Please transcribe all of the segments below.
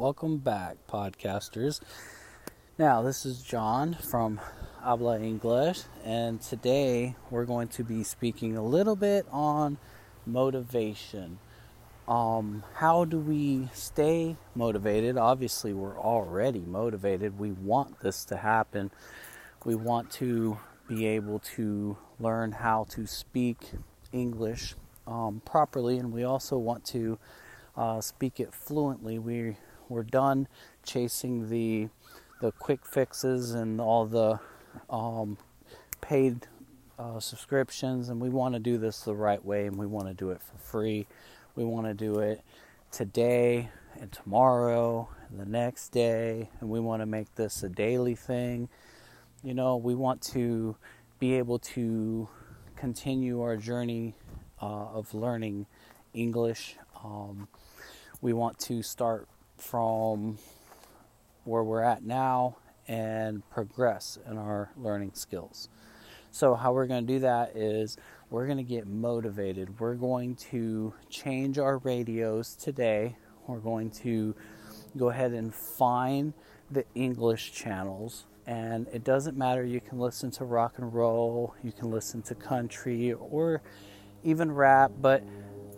Welcome back, podcasters. Now, this is John from Habla English, and today we're going to be speaking a little bit on motivation. How do we stay motivated? Obviously, we're already motivated. We want this to happen. We want to be able to learn how to speak English properly, and we also want to speak it fluently. We're done chasing the quick fixes and all the paid subscriptions, and we want to do this the right way, and we want to do it for free. We want to do it today and tomorrow and the next day, and we want to make this a daily thing. You know, we want to be able to continue our journey of learning English. We want to start from where we're at now and progress in our learning skills. So how we're going to do that is we're going to get motivated. We're going to change our radios today. We're going to go ahead and find the English channels. And it doesn't matter. You can listen to rock and roll. You can listen to country or even rap. But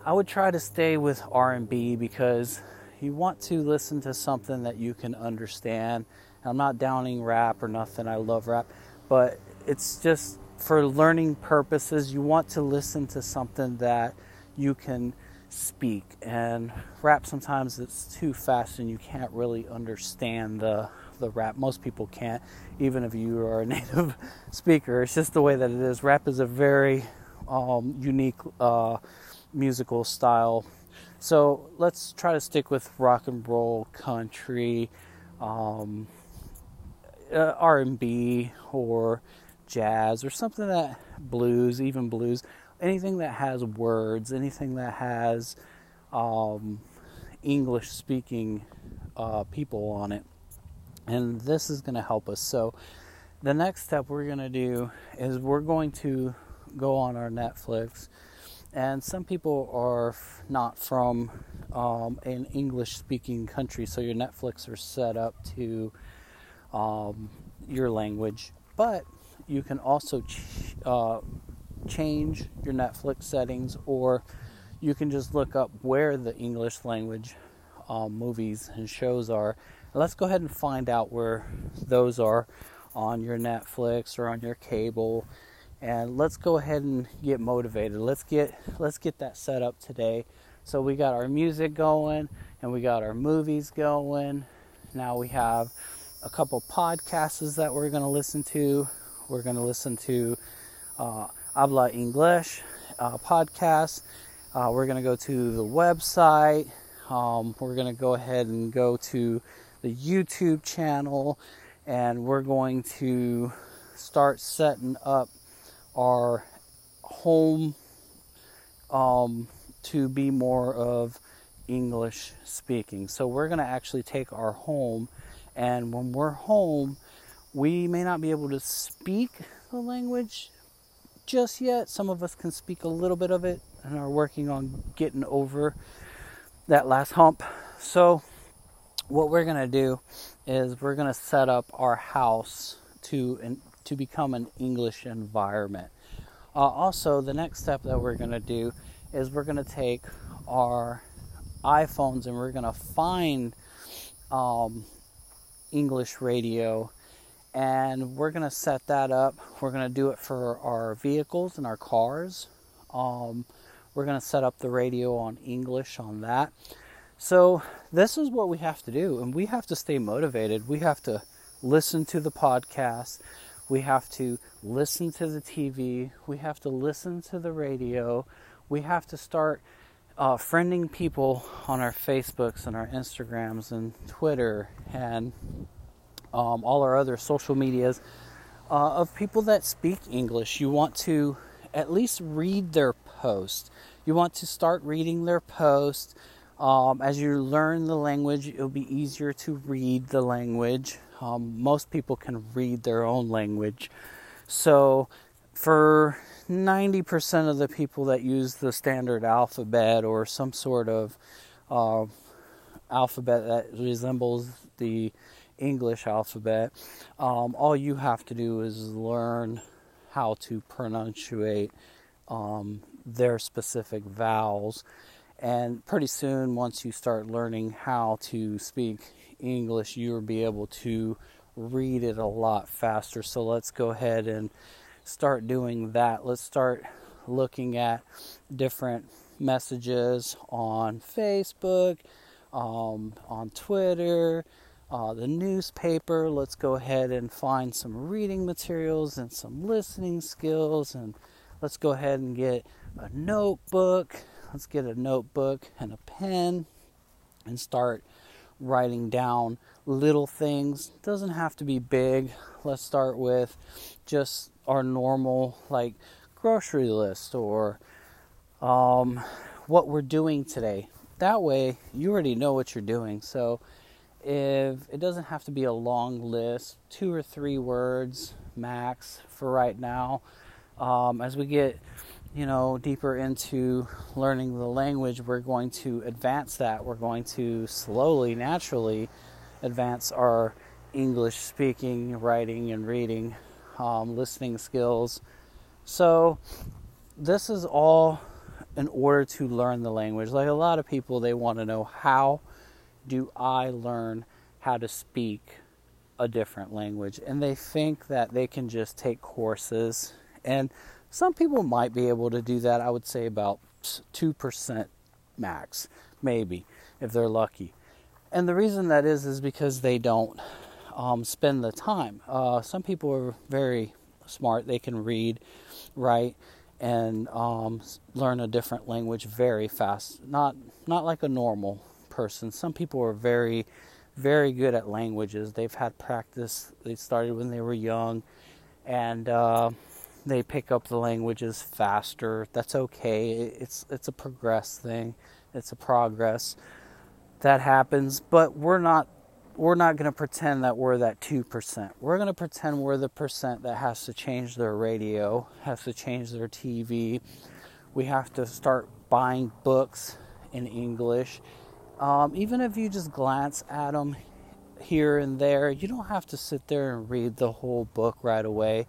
I would try to stay with R&B because you want to listen to something that you can understand. I'm not downing rap or nothing. I love rap, but it's just for learning purposes. You want to listen to something that you can speak, and rap, sometimes it's too fast and you can't really understand the rap. Most people can't, even if you are a native speaker. It's just the way that it is. Rap is a very unique musical style. So let's try to stick with rock and roll, country, R&B, or jazz, or something that blues, anything that has words, anything that has English-speaking people on it. And this is going to help us. So the next step we're going to do is we're going to go on our Netflix. And some people are not from an English-speaking country, so your Netflix are set up to your language. But you can also change your Netflix settings, or you can just look up where the English language movies and shows are. And let's go ahead and find out where those are on your Netflix or on your cable. And let's go ahead and get motivated. Let's get that set up today. So we got our music going and we got our movies going. Now we have a couple podcasts that we're going to listen to. We're going to listen to Habla English podcast. We're going to go to the website. We're going to go ahead and go to the YouTube channel. And we're going to start setting up our home to be more of English speaking. So we're going to actually take our home, and when we're home, we may not be able to speak the language just yet. Some of us can speak a little bit of it and are working on getting over that last hump. So what we're going to do is we're going to set up our house to become an English environment. Also, the next step that we're going to do is we're going to take our iPhones and we're going to find English radio, and we're going to set that up. We're going to do it for our vehicles and our cars. We're going to set up the radio on English on that. So this is what we have to do, and we have to stay motivated. We have to listen to the podcast. We have to listen to the TV. We have to listen to the radio. We have to start friending people on our Facebooks and our Instagrams and Twitter and all our other social medias of people that speak English. You want to at least read their post. You want to start reading their post. As you learn the language, it'll be easier to read the language. Most people can read their own language. So for 90% of the people that use the standard alphabet or some sort of alphabet that resembles the English alphabet. All you have to do is learn how to pronunciate their specific vowels. And pretty soon, once you start learning how to speak English, you'll be able to read it a lot faster. So let's go ahead and start doing that. Let's start looking at different messages on Facebook, on Twitter, the newspaper. Let's go ahead and find some reading materials and some listening skills, and let's go ahead and get a notebook. Let's get a notebook and a pen and start writing down little things. Doesn't have to be big. Let's start with just our normal, like, grocery list, or what we're doing today. That way you already know what you're doing. So if it doesn't have to be a long list, 2 or 3 words max for right now. As we get deeper into learning the language, we're going to advance that. We're going to slowly, naturally advance our English speaking, writing, and reading, listening skills. So this is all in order to learn the language. Like, a lot of people, they want to know, how do I learn how to speak a different language? And they think that they can just take courses, and some people might be able to do that. I would say about 2% max, maybe, if they're lucky. And the reason that is because they don't spend the time. Some people are very smart. They can read, write, and learn a different language very fast. Not like a normal person. Some people are very, very good at languages. They've had practice. They started when they were young, and they pick up the languages faster. That's okay. It's a progress thing. It's a progress that happens. But we're not going to pretend that we're that 2%. We're going to pretend we're the percent that has to change their radio, has to change their TV. We have to start buying books in English. Even if you just glance at them here and there, you don't have to sit there and read the whole book right away.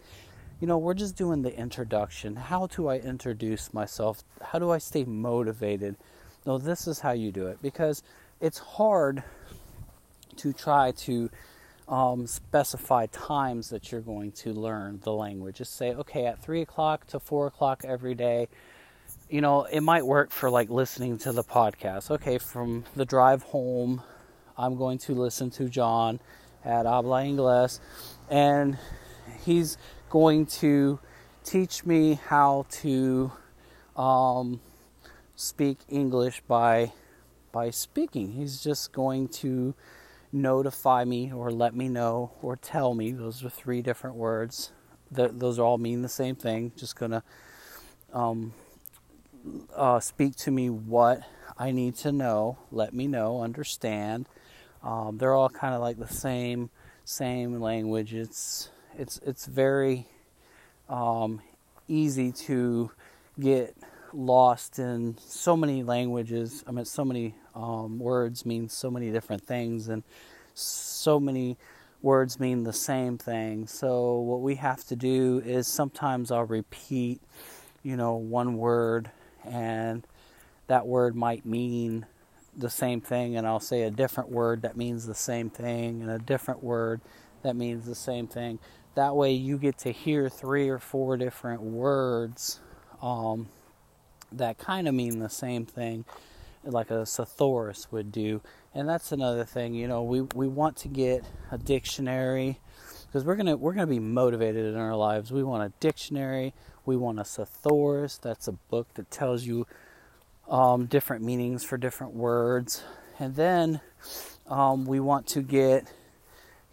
We're just doing the introduction. How do I introduce myself? How do I stay motivated? No, this is how you do it, because it's hard to try to specify times that you're going to learn the language. Just say, okay, at 3 o'clock to 4 o'clock every day. It might work for, like, listening to the podcast. Okay, from the drive home, I'm going to listen to John at Habla English, and he's going to teach me how to speak English by speaking. He's just going to notify me, or let me know, or tell me. Those are 3 different words. Those all mean the same thing. Just going to speak to me what I need to know, let me know, understand. They're all kind of like the same language. It's very easy to get lost in so many languages. I mean, so many words mean so many different things, and so many words mean the same thing. So what we have to do is, sometimes I'll repeat, one word, and that word might mean the same thing, and I'll say a different word that means the same thing, and a different word that means the same thing. That way you get to hear 3 or 4 different words that kind of mean the same thing, like a thesaurus would do. And that's another thing, we want to get a dictionary, because we're gonna be motivated in our lives. We want a dictionary, we want a thesaurus. That's a book that tells you different meanings for different words. And then we want to get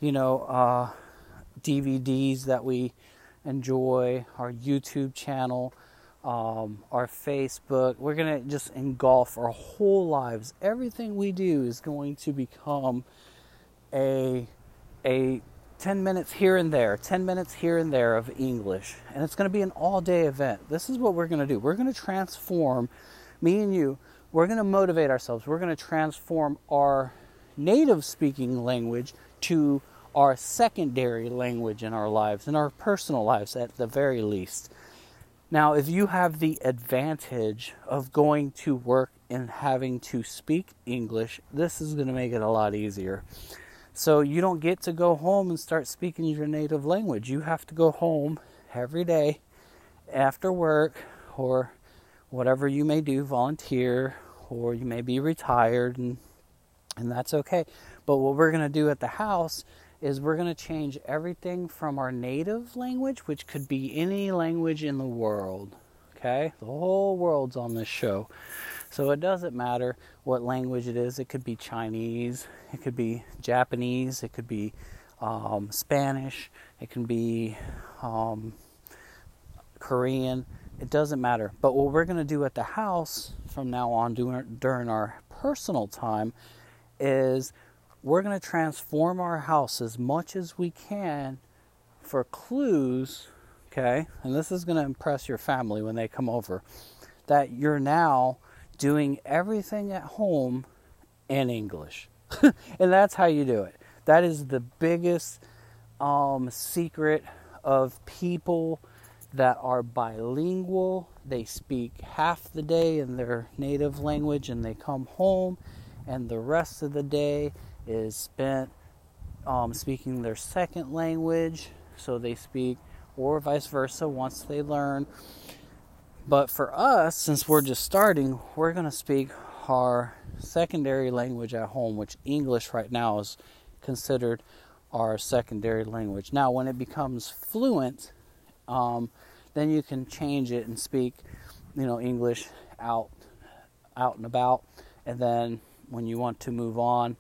DVDs that we enjoy, our YouTube channel, our Facebook. We're going to just engulf our whole lives. Everything we do is going to become a 10 minutes here and there, 10 minutes here and there of English. And it's going to be an all-day event. This is what we're going to do. We're going to transform, me and you, we're going to motivate ourselves. We're going to transform our native-speaking language to our secondary language in our lives, in our personal lives at the very least. Now, if you have the advantage of going to work and having to speak English, this is going to make it a lot easier. So you don't get to go home and start speaking your native language. You have to go home every day after work or whatever you may do, volunteer, or you may be retired, and that's okay. But what we're going to do at the house is we're going to change everything from our native language, which could be any language in the world, okay? The whole world's on this show. So it doesn't matter what language it is. It could be Chinese, it could be Japanese, it could be Spanish, it can be Korean. It doesn't matter. But what we're going to do at the house from now on during our personal time is we're going to transform our house as much as we can for clues, okay? And this is going to impress your family when they come over, that you're now doing everything at home in English. And that's how you do it. That is the biggest secret of people that are bilingual. They speak half the day in their native language and they come home, and the rest of the day is spent speaking their second language, so they speak, or vice versa once they learn. But for us, since we're just starting, we're going to speak our secondary language at home, which English right now is considered our secondary language. Now, when it becomes fluent, then you can change it and speak, English out and about. And then when you want to move on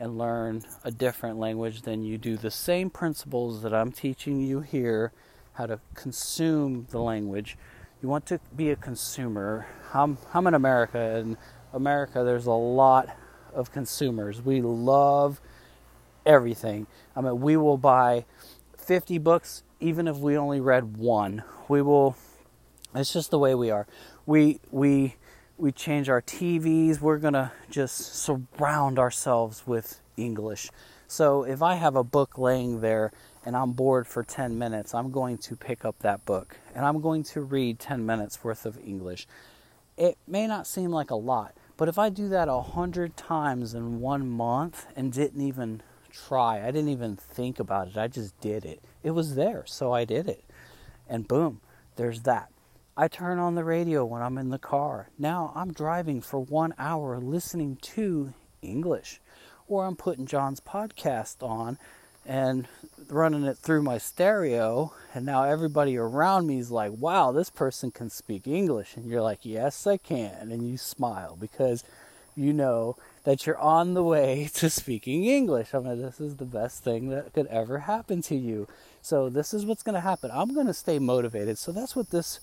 and learn a different language, then you do the same principles that I'm teaching you here, how to consume the language. You want to be a consumer. I'm in America, and America, there's a lot of consumers. We love everything. I mean, we will buy 50 books even if we only read one. We will. It's just the way we are. We change our TVs. We're going to just surround ourselves with English. So if I have a book laying there and I'm bored for 10 minutes, I'm going to pick up that book and I'm going to read 10 minutes worth of English. It may not seem like a lot, but if I do that 100 times in 1 month and didn't even try, I didn't even think about it, I just did it. It was there, so I did it. And boom, there's that. I turn on the radio when I'm in the car. Now I'm driving for 1 hour listening to English. Or I'm putting John's podcast on and running it through my stereo. And now everybody around me is like, wow, this person can speak English. And you're like, yes, I can. And you smile because you know that you're on the way to speaking English. I mean, this is the best thing that could ever happen to you. So this is what's going to happen. I'm going to stay motivated. So that's what this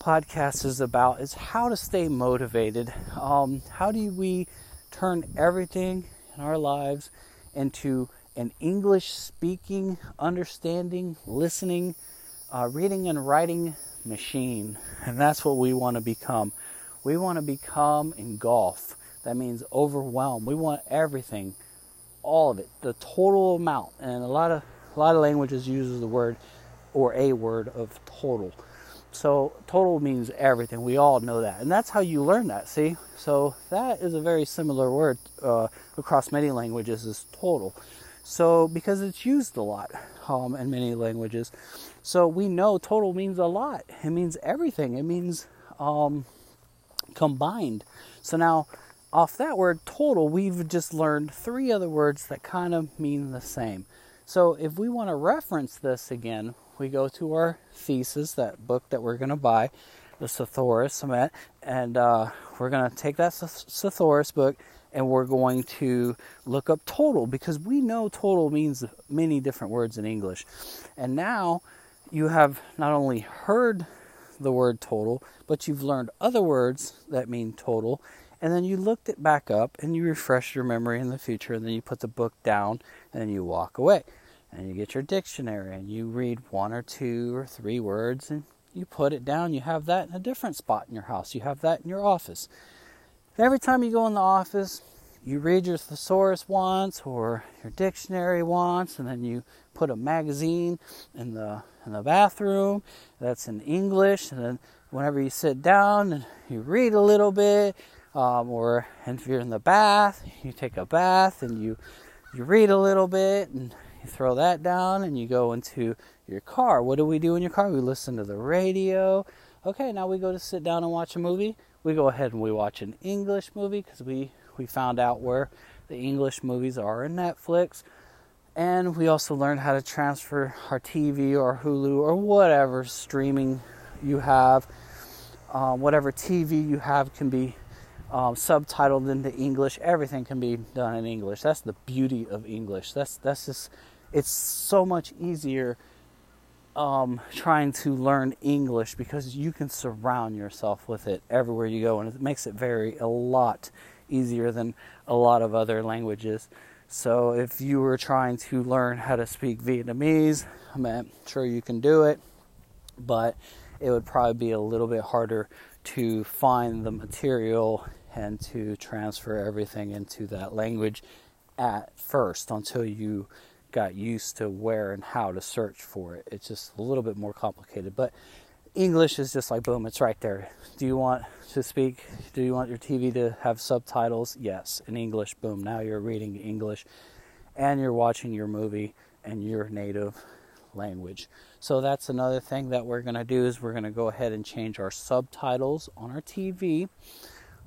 podcast is about, is how to stay motivated. How do we turn everything in our lives into an English speaking, understanding, listening, reading and writing machine? And that's what we want to become. We want to become engulf. That means overwhelm. We want everything, all of it, the total amount. And a lot of languages uses the word, or a word, of total. So total means everything. We all know that. And that's how you learn that, see? So that is a very similar word across many languages, is total. So because it's used a lot in many languages. So we know total means a lot. It means everything. It means combined. So now off that word total, we've just learned three other words that kind of mean the same. So if we want to reference this again, we go to our thesis, that book that we're going to buy, the thesaurus, and we're going to take that thesaurus book and we're going to look up total, because we know total means many different words in English. And now you have not only heard the word total, but you've learned other words that mean total. And then you looked it back up and you refresh your memory in the future, and then you put the book down and then you walk away. And you get your dictionary and you read one or two or three words and you put it down. You have that in a different spot in your house. You have that in your office. Every time you go in the office, you read your thesaurus once or your dictionary once, and then you put a magazine in the bathroom that's in English, and then whenever you sit down and you read a little bit, or if you're in the bath, you take a bath and you read a little bit, and you throw that down and you go into your car. What do? In your car, we listen to the radio. Okay, now we go to sit down and watch a movie. We go ahead and we watch an English movie because we found out where the English movies are in Netflix. And we also learned how to transfer our TV or Hulu or whatever streaming you have. Whatever TV you have can be subtitled into English. Everything can be done in English. That's the beauty of English. That's just, it's so much easier trying to learn English because you can surround yourself with it everywhere you go. And it makes it a lot easier than a lot of other languages. So if you were trying to learn how to speak Vietnamese, I'm sure you can do it, but it would probably be a little bit harder to find the material and to transfer everything into that language at first until you got used to where and how to search for it. It's just a little bit more complicated, but English is just like, boom, it's right there. Do you want to speak? Do you want your TV to have subtitles? Yes, in English, boom. Now you're reading English and you're watching your movie in your native language. So that's another thing that we're going to do is we're going to go ahead and change our subtitles on our TV.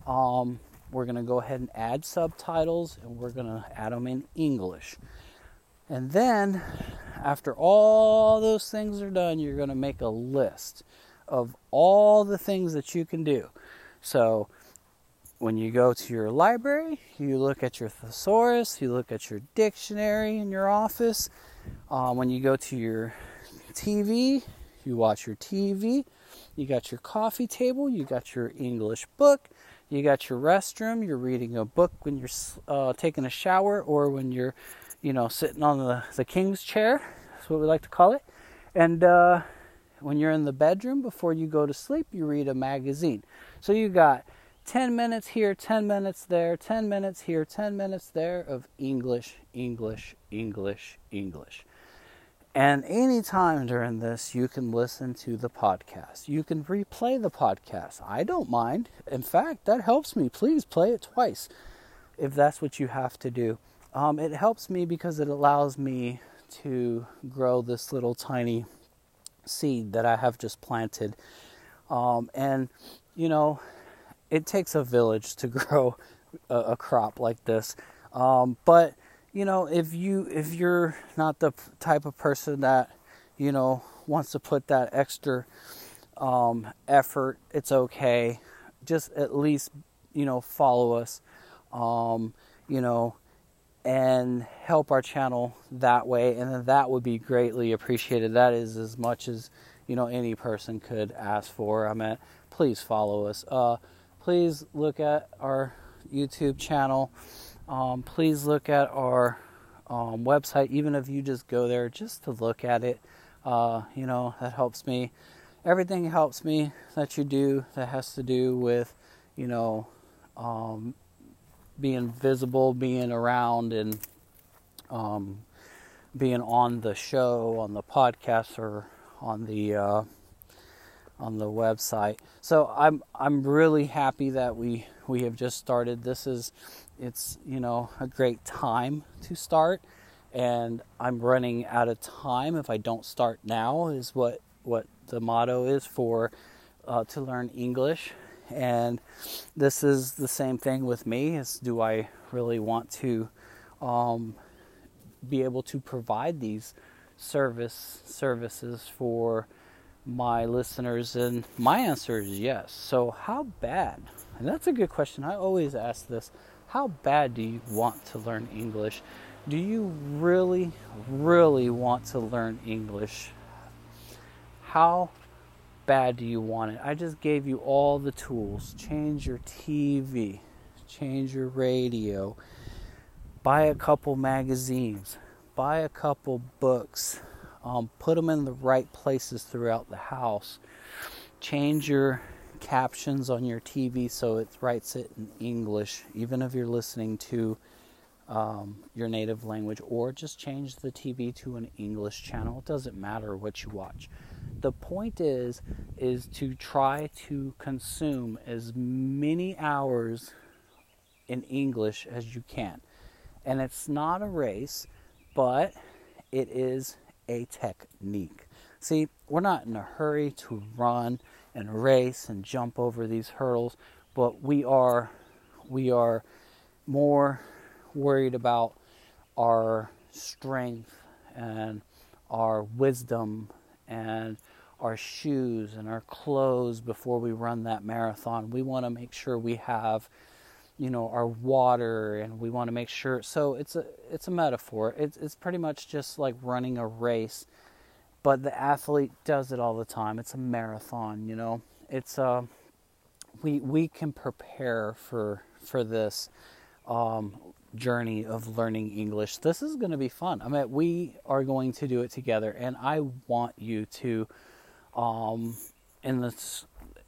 We're going to go ahead and add subtitles, and we're going to add them in English. And then after all those things are done, you're going to make a list of all the things that you can do. So when you go to your library, you look at your thesaurus, you look at your dictionary in your office. When you go to your TV, you watch your TV. You got your coffee table, you got your English book, you got your restroom, you're reading a book when you're taking a shower, or when you're sitting on the king's chair. That's what we like to call it. And when you're in the bedroom, before you go to sleep, you read a magazine. So you got 10 minutes here, 10 minutes there, 10 minutes here, 10 minutes there of English, English, English, English. And any time during this, you can listen to the podcast. You can replay the podcast. I don't mind. In fact, that helps me. Please play it twice if that's what you have to do. It helps me because it allows me to grow this little tiny seed that I have just planted. And it takes a village to grow a crop like this. But if you're not the type of person that, wants to put that extra effort, it's okay. Just at least, follow us, and help our channel that way, and then that would be greatly appreciated. That is as much as any person could ask for. Please follow us, please look at our YouTube channel, please look at our website, even if you just go there just to look at it. That helps me. Everything helps me that you do that has to do with being visible, being around, and being on the show, on the podcast, or on the website. So I'm really happy that we have just started. It's a great time to start, and I'm running out of time if I don't start now. Is what the motto is for to learn English. And this is the same thing with me, is do I really want to be able to provide these services for my listeners? And my answer is yes. So how bad? And that's a good question. I always ask this. How bad do you want to learn English? Do you really, really want to learn English? How bad do you want it? I just gave you all the tools. Change your TV, change your radio, buy a couple magazines, buy a couple books, put them in the right places throughout the house, change your captions on your TV, so it writes it in English, even if you're listening to your native language, or just change the TV to an English channel. It doesn't matter what you watch. The point is to try to consume as many hours in English as you can. And it's not a race, but it is a technique. See, we're not in a hurry to run and race and jump over these hurdles, but we are more worried about our strength and our wisdom and our shoes and our clothes before we run that marathon. We want to make sure we have, our water, and we want to make sure. So it's a metaphor. It's pretty much just like running a race, but the athlete does it all the time. It's a marathon, It's we can prepare for this journey of learning English. This is going to be fun. I mean, we are going to do it together, and I want you to, in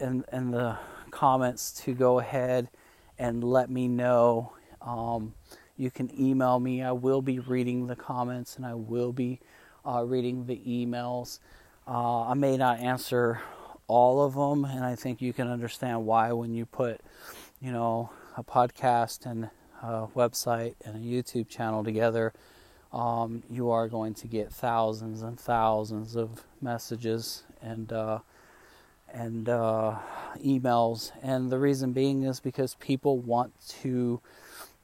the comments, to go ahead and let me know. You can email me. I will be reading the comments, and I will be reading the emails. I may not answer all of them, and I think you can understand why when you put, a podcast and a website and a YouTube channel together, you are going to get thousands and thousands of messages and emails. And the reason being is because people want to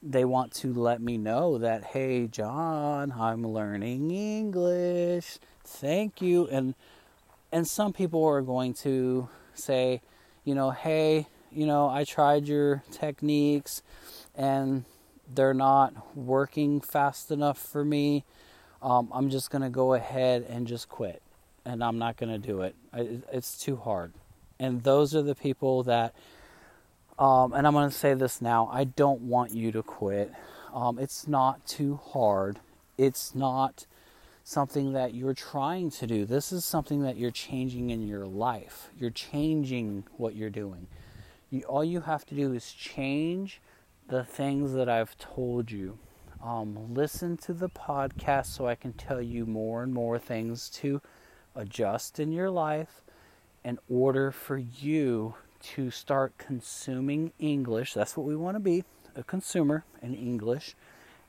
let me know that, hey, John, I'm learning English. Thank you. And some people are going to say, hey, I tried your techniques and they're not working fast enough for me. I'm just going to go ahead and just quit, and I'm not going to do it. It's too hard. And those are the people that, and I'm going to say this now, I don't want you to quit. It's not too hard. It's not something that you're trying to do. This is something that you're changing in your life. You're changing what you're doing. All you have to do is change the things that I've told you. Listen to the podcast so I can tell you more and more things to adjust in your life in order for you to start consuming English. That's what we want to be, a consumer in English.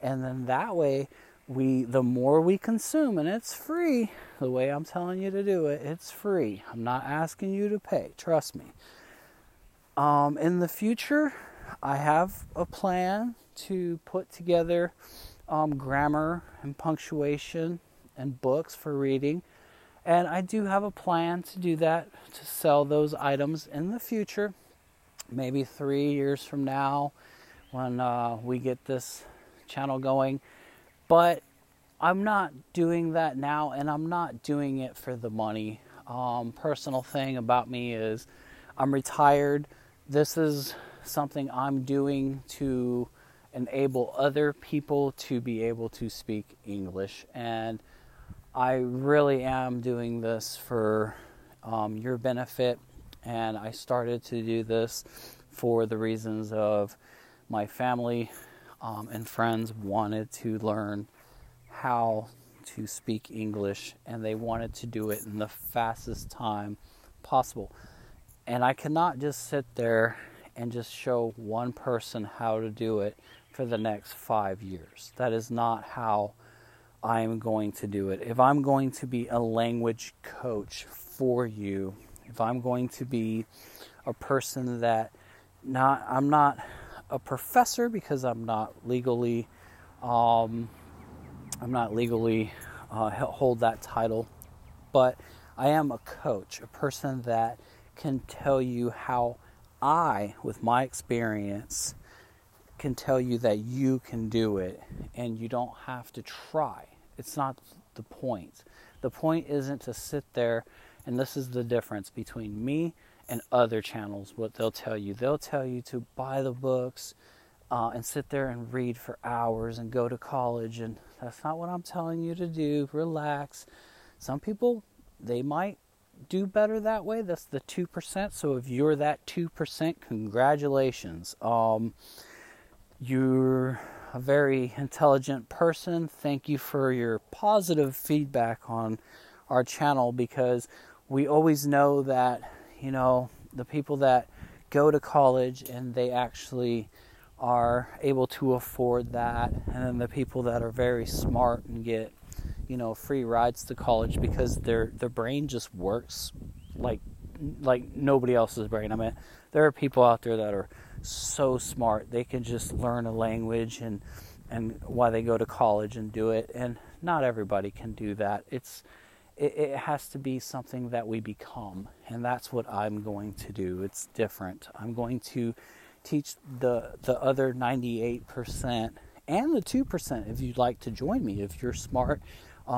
And then that way, the more we consume, and it's free, the way I'm telling you to do it, it's free. I'm not asking you to pay, trust me. In the future, I have a plan to put together grammar and punctuation and books for reading. And I do have a plan to do that, to sell those items in the future, maybe 3 years from now when we get this channel going. But I'm not doing that now, and I'm not doing it for the money. Personal thing about me is I'm retired. This is something I'm doing to enable other people to be able to speak English, and I really am doing this for your benefit. And I started to do this for the reasons of my family and friends wanted to learn how to speak English, and they wanted to do it in the fastest time possible. And I cannot just sit there and just show one person how to do it for the next 5 years. That is not how I'm going to do it. If I'm going to be a language coach for you, if I'm going to be a person that I'm not a professor because I'm not legally hold that title, but I am a coach, a person that can tell you how I, with my experience, can tell you that you can do it, and you don't have to try. It's not the point. The point isn't to sit there, and this is the difference between me and other channels, what they'll tell you. They'll tell you to buy the books and sit there and read for hours and go to college, and that's not what I'm telling you to do. Relax. Some people, they might do better that way. That's the 2%. So if you're that 2%, congratulations. You're a very intelligent person. Thank you for your positive feedback on our channel, because we always know that, you know, the people that go to college and they actually are able to afford that, and then the people that are very smart and get, you know, free rides to college because their brain just works like nobody else's brain. I mean, there are people out there that are so smart they can just learn a language and why they go to college and do it, and not everybody can do that. It has to be something that we become, and that's what I'm going to do. It's different. I'm going to teach the other 98% and the 2%. If you'd like to join me, if you're smart,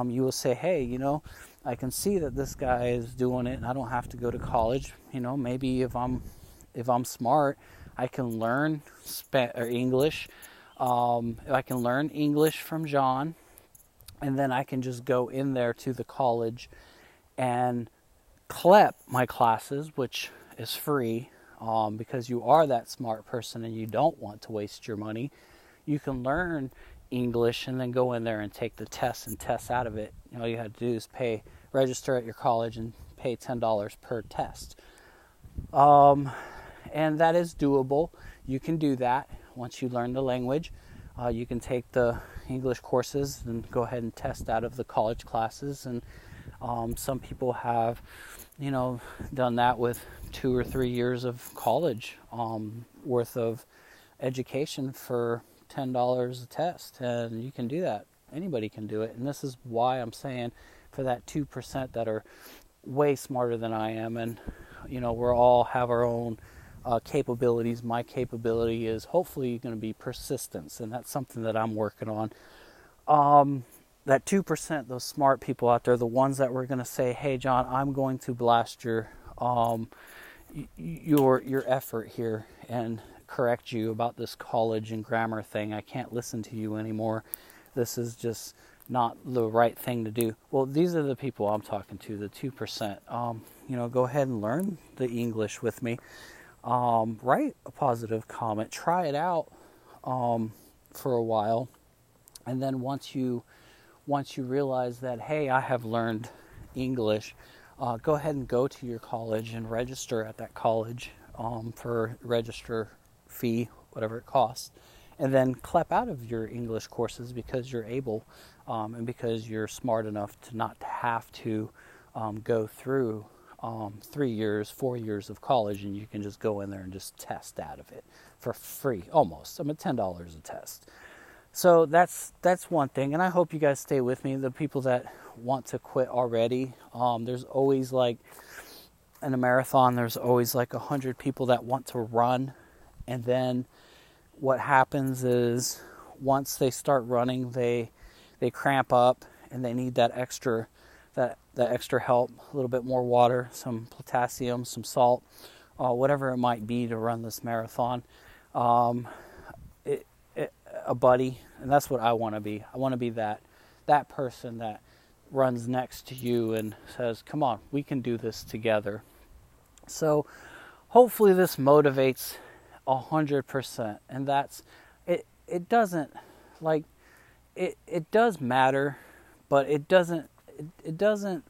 you will say, hey, you know, I can see that this guy is doing it and I don't have to go to college. You know, maybe if I'm smart, I can learn English. I can learn English from John, and then I can just go in there to the college and CLEP my classes, which is free. Because you are that smart person and you don't want to waste your money, you can learn English and then go in there and take the test and test out of it. All you had to do is register at your college and pay $10 per test. And that is doable. You can do that once you learn the language. You can take the English courses and go ahead and test out of the college classes. And some people have, you know, done that with 2 or 3 years of college worth of education for $10 a test, and you can do that. Anybody can do it, and this is why I'm saying for that 2% that are way smarter than I am, and you know, we're all have our own capabilities. My capability is hopefully going to be persistence, and that's something that I'm working on. That 2%, those smart people out there, the ones that were going to say, hey, John, I'm going to blast your effort here and correct you about this college and grammar thing. I can't listen to you anymore. This is just not the right thing to do. Well, these are the people I'm talking to, the 2%. You know, go ahead and learn the English with me. Write a positive comment. Try it out for a while. And then once you realize that, hey, I have learned English, go ahead and go to your college and register at that college for register fee, whatever it costs, and then CLEP out of your English courses because you're able and because you're smart enough to not have to go through 4 years of college, and you can just go in there and just test out of it for free, almost. I'm at $10 a test. So that's one thing, and I hope you guys stay with me. The people that want to quit already, there's always, like in a marathon, there's always like 100 people that want to run, and then what happens is once they start running, they cramp up and they need that extra help, a little bit more water, some potassium, some salt, whatever it might be to run this marathon. A buddy, and that's what I want to be. I want to be that person that runs next to you and says, come on, we can do this together. So hopefully this motivates 100%, and that's it. It doesn't, like, it does matter, but it doesn't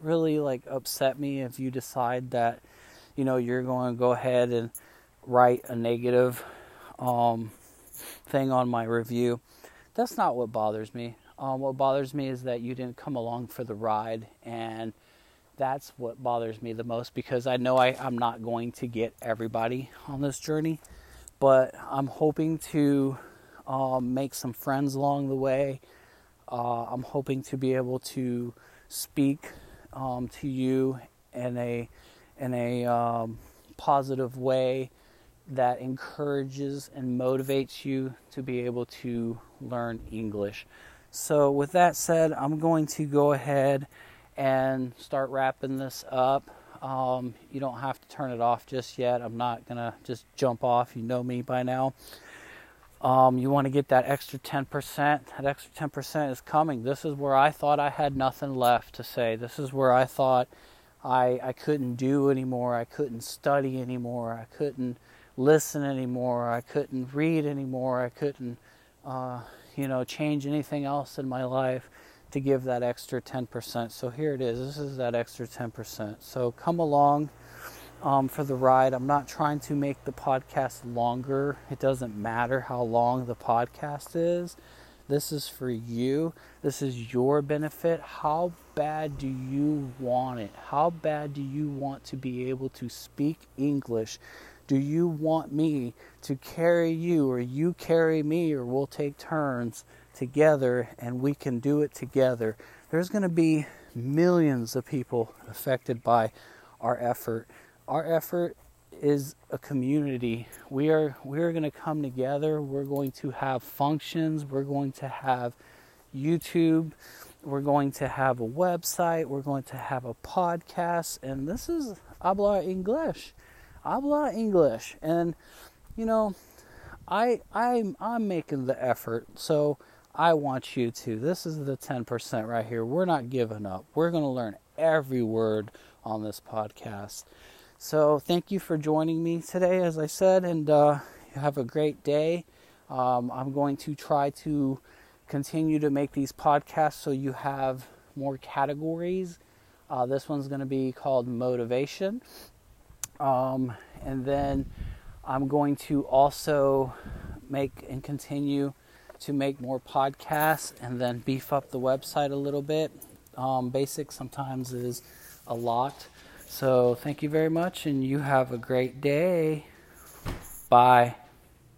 really, like, upset me if you decide that, you know, you're going to go ahead and write a negative thing on my review. That's not what bothers me. What bothers me is that you didn't come along for the ride, and that's what bothers me the most, because I know I'm not going to get everybody on this journey, but I'm hoping to make some friends along the way. I'm hoping to be able to speak to you in a positive way that encourages and motivates you to be able to learn English. So with that said, I'm going to go ahead and start wrapping this up. You don't have to turn it off just yet. I'm not gonna just jump off. You know me by now. You want to get that extra 10%. That extra 10% is coming. This is where I thought I had nothing left to say. This is where I thought I couldn't do anymore. I couldn't study anymore. I couldn't listen anymore. I couldn't read anymore. I couldn't, change anything else in my life to give that extra 10%. So here it is. This is that extra 10%. So come along for the ride. I'm not trying to make the podcast longer. It doesn't matter how long the podcast is. This is for you. This is your benefit. How bad do you want it? How bad do you want to be able to speak English? Do you want me to carry you, or you carry me, or we'll take turns together and we can do it together? There's going to be millions of people affected by our effort. Our effort is a community. We are going to come together. We're going to have functions. We're going to have YouTube. We're going to have a website. We're going to have a podcast. And this is Habla English. Habla English. And I'm making the effort. So I want you to. This is the 10% right here. We're not giving up. We're going to learn every word on this podcast. So thank you for joining me today, as I said, and have a great day. I'm going to try to continue to make these podcasts so you have more categories. This one's going to be called Motivation. And then I'm going to also make and continue to make more podcasts and then beef up the website a little bit. Basic sometimes is a lot. So thank you very much, and you have a great day. Bye.